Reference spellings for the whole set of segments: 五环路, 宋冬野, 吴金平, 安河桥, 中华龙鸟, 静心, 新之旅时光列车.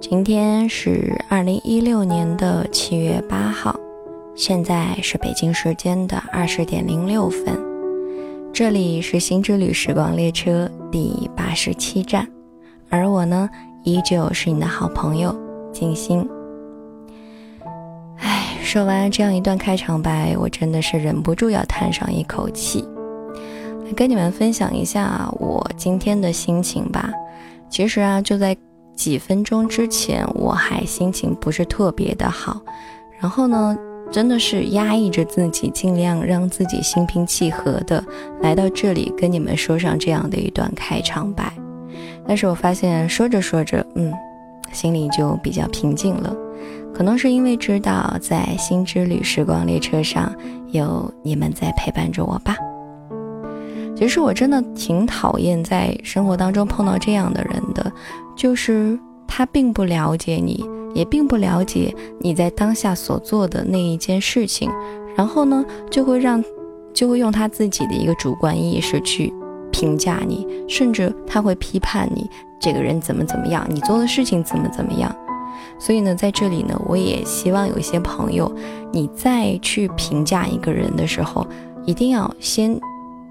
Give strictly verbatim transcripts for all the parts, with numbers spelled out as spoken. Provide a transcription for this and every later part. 今天是二零一六年的七月八号，现在是北京时间的二十点零六分，这里是新之旅时光列车第八十七站，而我呢，依旧是你的好朋友静心。唉，说完这样一段开场白，我真的是忍不住要叹上一口气，来跟你们分享一下我今天的心情吧。其实啊，就在几分钟之前我还心情不是特别的好，然后呢真的是压抑着自己，尽量让自己心平气和的来到这里跟你们说上这样的一段开场白，但是我发现说着说着嗯，心里就比较平静了，可能是因为知道在新之旅时光列车上有你们在陪伴着我吧。其实我真的挺讨厌在生活当中碰到这样的人的，就是他并不了解你，也并不了解你在当下所做的那一件事情，然后呢就会让就会用他自己的一个主观意识去评价你，甚至他会批判你这个人怎么怎么样，你做的事情怎么怎么样。所以呢在这里呢，我也希望有一些朋友，你再去评价一个人的时候，一定要先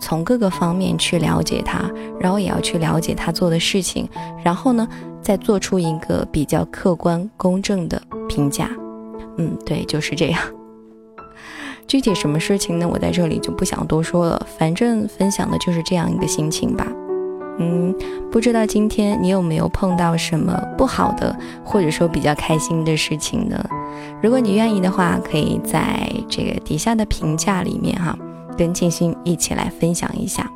从各个方面去了解他，然后也要去了解他做的事情，然后呢再做出一个比较客观公正的评价。嗯，对，就是这样。具体什么事情呢，我在这里就不想多说了，反正分享的就是这样一个心情吧。嗯，不知道今天你有没有碰到什么不好的，或者说比较开心的事情呢？如果你愿意的话，可以在这个底下的评价里面哈跟静心一起来分享一下。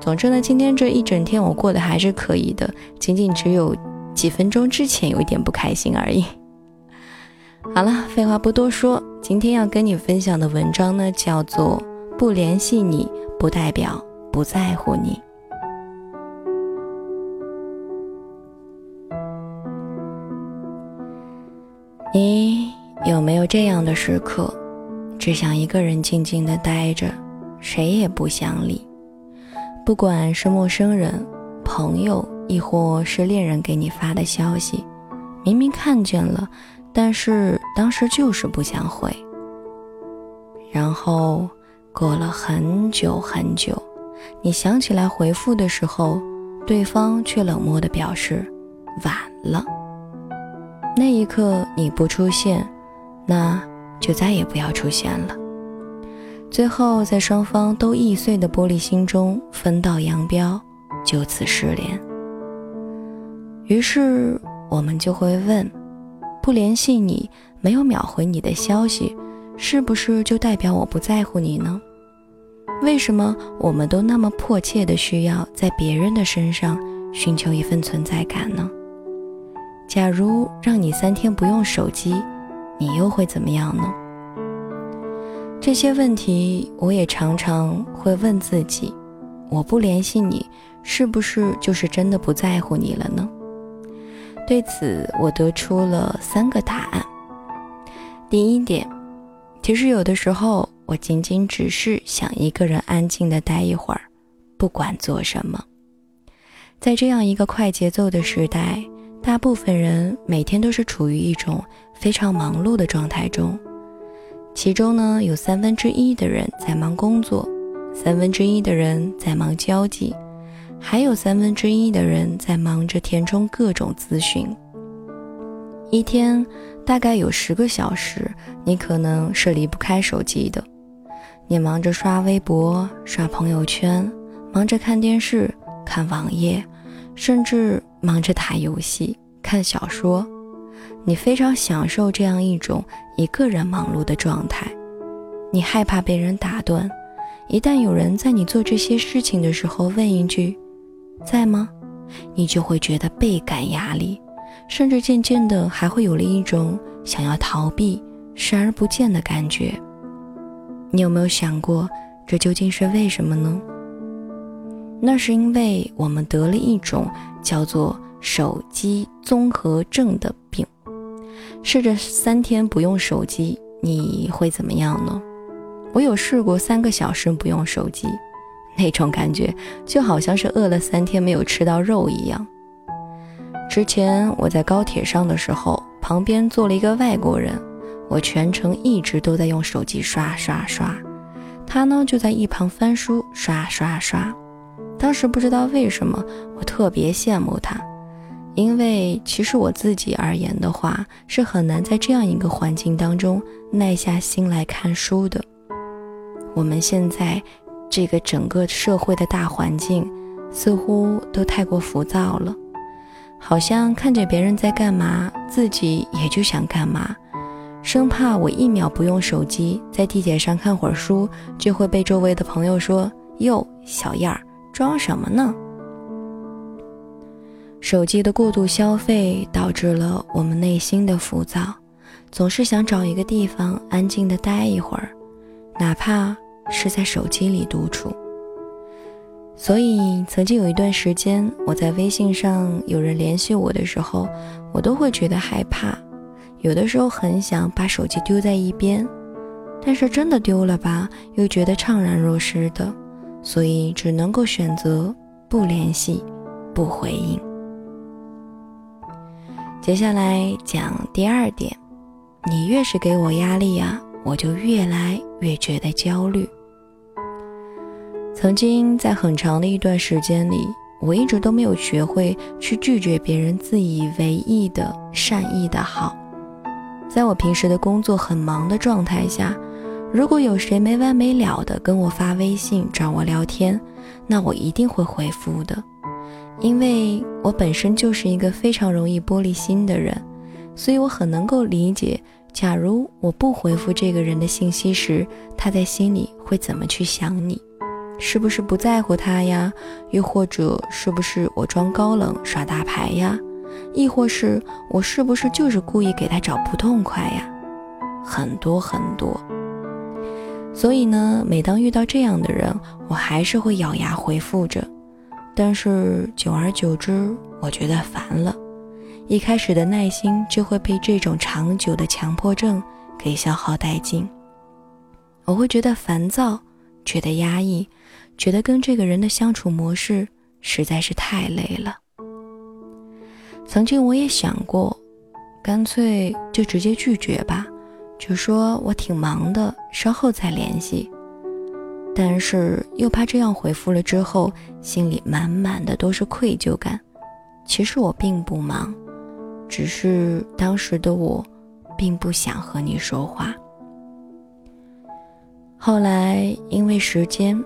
总之呢，今天这一整天我过得还是可以的，仅仅只有几分钟之前有一点不开心而已。好了，废话不多说，今天要跟你分享的文章呢，叫做《不联系你不代表不在乎你》。你有没有这样的时刻，只想一个人静静地待着，谁也不想理。不管是陌生人、朋友，亦或是恋人给你发的消息，明明看见了，但是当时就是不想回。然后过了很久很久，你想起来回复的时候，对方却冷漠地表示晚了。那一刻你不出现，那就再也不要出现了。最后在双方都易碎的玻璃心中分道扬镳，就此失联。于是我们就会问，不联系你，没有秒回你的消息，是不是就代表我不在乎你呢？为什么我们都那么迫切的需要在别人的身上寻求一份存在感呢？假如让你三天不用手机，你又会怎么样呢？这些问题我也常常会问自己，我不联系你，是不是就是真的不在乎你了呢？对此我得出了三个答案。第一点，其实有的时候我仅仅只是想一个人安静地待一会儿，不管做什么。在这样一个快节奏的时代，大部分人每天都是处于一种非常忙碌的状态中，其中呢有三分之一的人在忙工作，三分之一的人在忙交际，还有三分之一的人在忙着填充各种资讯。一天大概有十个小时，你可能是离不开手机的。你忙着刷微博、刷朋友圈，忙着看电视、看网页，甚至忙着打游戏、看小说。你非常享受这样一种一个人忙碌的状态，你害怕被人打断，一旦有人在你做这些事情的时候问一句在吗，你就会觉得倍感压力，甚至渐渐的还会有了一种想要逃避、视而不见的感觉。你有没有想过这究竟是为什么呢？那是因为我们得了一种叫做手机综合症的病。试着三天不用手机，你会怎么样呢？我有试过三个小时不用手机，那种感觉就好像是饿了三天没有吃到肉一样。之前我在高铁上的时候，旁边坐了一个外国人，我全程一直都在用手机刷刷刷，他呢就在一旁翻书刷刷刷。当时不知道为什么我特别羡慕他，因为其实我自己而言的话，是很难在这样一个环境当中耐下心来看书的。我们现在这个整个社会的大环境似乎都太过浮躁了，好像看着别人在干嘛，自己也就想干嘛，生怕我一秒不用手机，在地铁上看会儿书，就会被周围的朋友说，哟，小样儿，装什么呢？手机的过度消费导致了我们内心的浮躁，总是想找一个地方安静地待一会儿，哪怕是在手机里独处。所以曾经有一段时间，我在微信上有人联系我的时候，我都会觉得害怕，有的时候很想把手机丢在一边，但是真的丢了吧，又觉得怅然若失的，所以只能够选择不联系，不回应。接下来讲第二点，你越是给我压力啊，我就越来越觉得焦虑。曾经在很长的一段时间里，我一直都没有学会去拒绝别人自以为意的善意的好。在我平时的工作很忙的状态下，如果有谁没完没了的跟我发微信找我聊天，那我一定会回复的，因为我本身就是一个非常容易玻璃心的人，所以我很能够理解，假如我不回复这个人的信息时，他在心里会怎么去想你，是不是不在乎他呀？又或者是不是我装高冷耍大牌呀？亦或是我是不是就是故意给他找不痛快呀？很多很多。所以呢，每当遇到这样的人，我还是会咬牙回复着，但是久而久之，我觉得烦了，一开始的耐心就会被这种长久的强迫症给消耗殆尽。我会觉得烦躁，觉得压抑，觉得跟这个人的相处模式实在是太累了。曾经我也想过，干脆就直接拒绝吧，就说我挺忙的，稍后再联系。但是又怕这样回复了之后，心里满满的都是愧疚感。其实我并不忙，只是当时的我并不想和你说话。后来因为时间，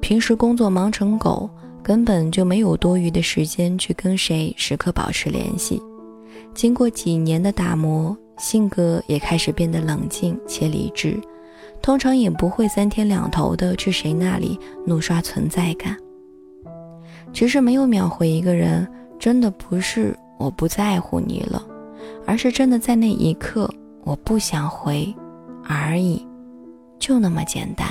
平时工作忙成狗，根本就没有多余的时间去跟谁时刻保持联系。经过几年的打磨，性格也开始变得冷静且理智，通常也不会三天两头的去谁那里怒刷存在感。其实没有秒回一个人，真的不是我不在乎你了，而是真的在那一刻我不想回而已，就那么简单。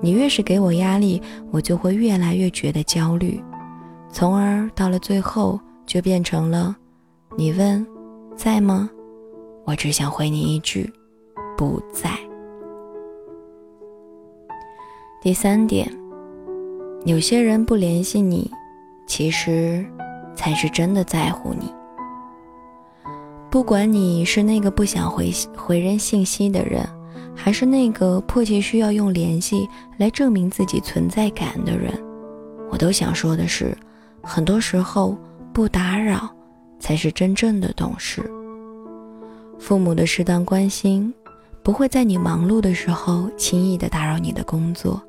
你越是给我压力，我就会越来越觉得焦虑，从而到了最后就变成了，你问在吗？我只想回你一句不在。第三点，有些人不联系你，其实才是真的在乎你。不管你是那个不想回回人信息的人，还是那个迫切需要用联系来证明自己存在感的人，我都想说的是，很多时候不打扰才是真正的懂事。父母的适当关心，不会在你忙碌的时候轻易地打扰你的工作，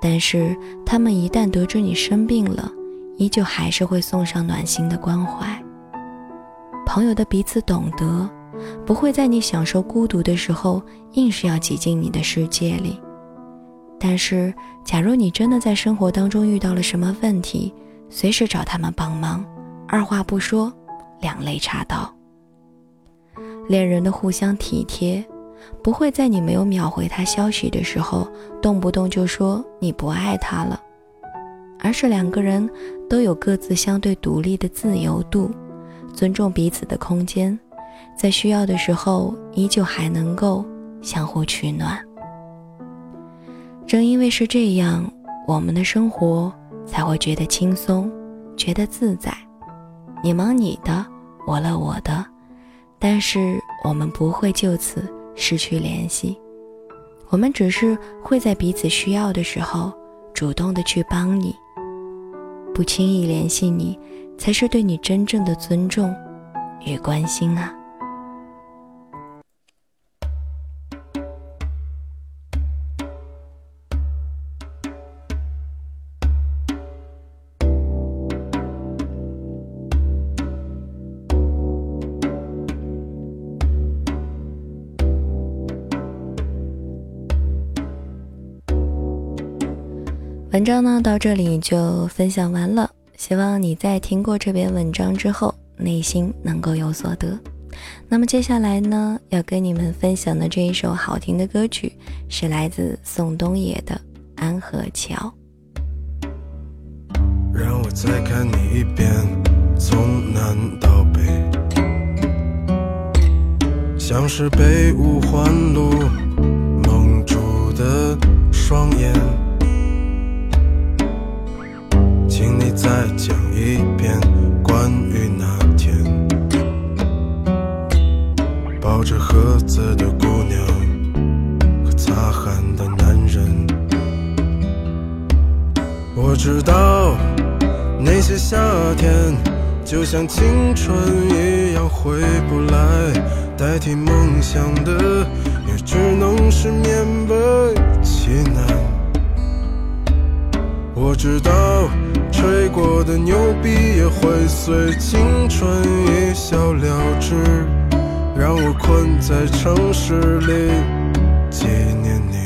但是他们一旦得知你生病了，依旧还是会送上暖心的关怀。朋友的彼此懂得，不会在你享受孤独的时候硬是要挤进你的世界里，但是假如你真的在生活当中遇到了什么问题，随时找他们帮忙，二话不说，两肋插刀。恋人的互相体贴，不会在你没有秒回他消息的时候，动不动就说你不爱他了，而是两个人都有各自相对独立的自由度，尊重彼此的空间，在需要的时候依旧还能够相互取暖。正因为是这样，我们的生活才会觉得轻松，觉得自在，你忙你的，我乐我的，但是我们不会就此失去联系，我们只是会在彼此需要的时候主动的去帮你，不轻易联系你，才是对你真正的尊重与关心啊。文章呢到这里就分享完了，希望你在听过这篇文章之后，内心能够有所得。那么接下来呢，要跟你们分享的这一首好听的歌曲是来自宋冬野的安河桥。让我再看你一遍，从南到北，像是被五环路蒙住的双眼，请你再讲一遍关于那天抱着盒子的姑娘和擦汗的男人。我知道那些夏天就像青春一样回不来，代替梦想的也只能是勉为其难。我知道吹过的牛逼也会随青春一笑了之，让我困在城市里纪念你。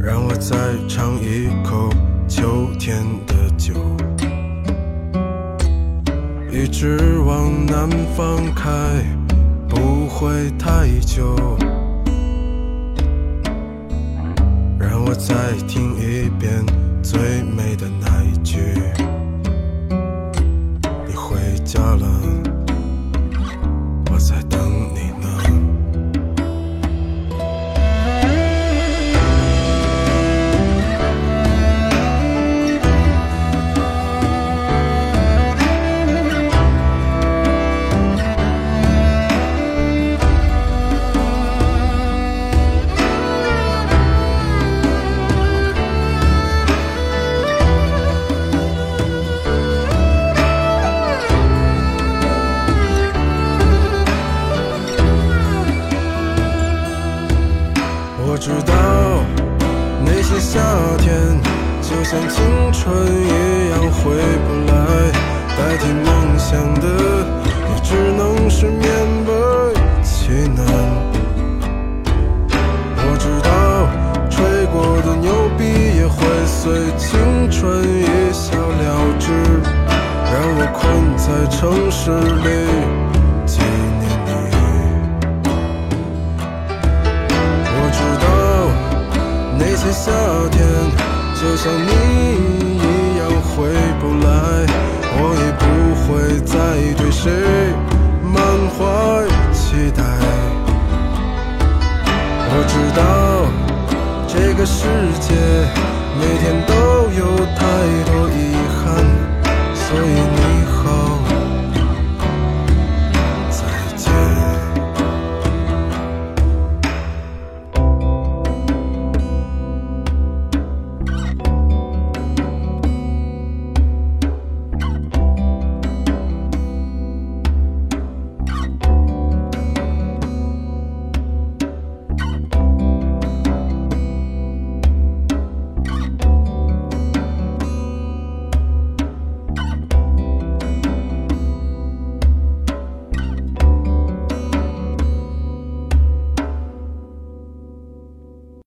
让我再尝一口秋天的酒，一直往南方开，不会太久。让我再听一遍最美的那一句，你回家了，我在等你呢。我知道那些夏天就像青春一样回不来，代替梦想的也只能是勉为其难。我知道吹过的牛逼也会随青春一笑了之，让我困在城市里。那些夏天就像你一样回不来，我也不会再对谁满怀期待。我知道这个世界每天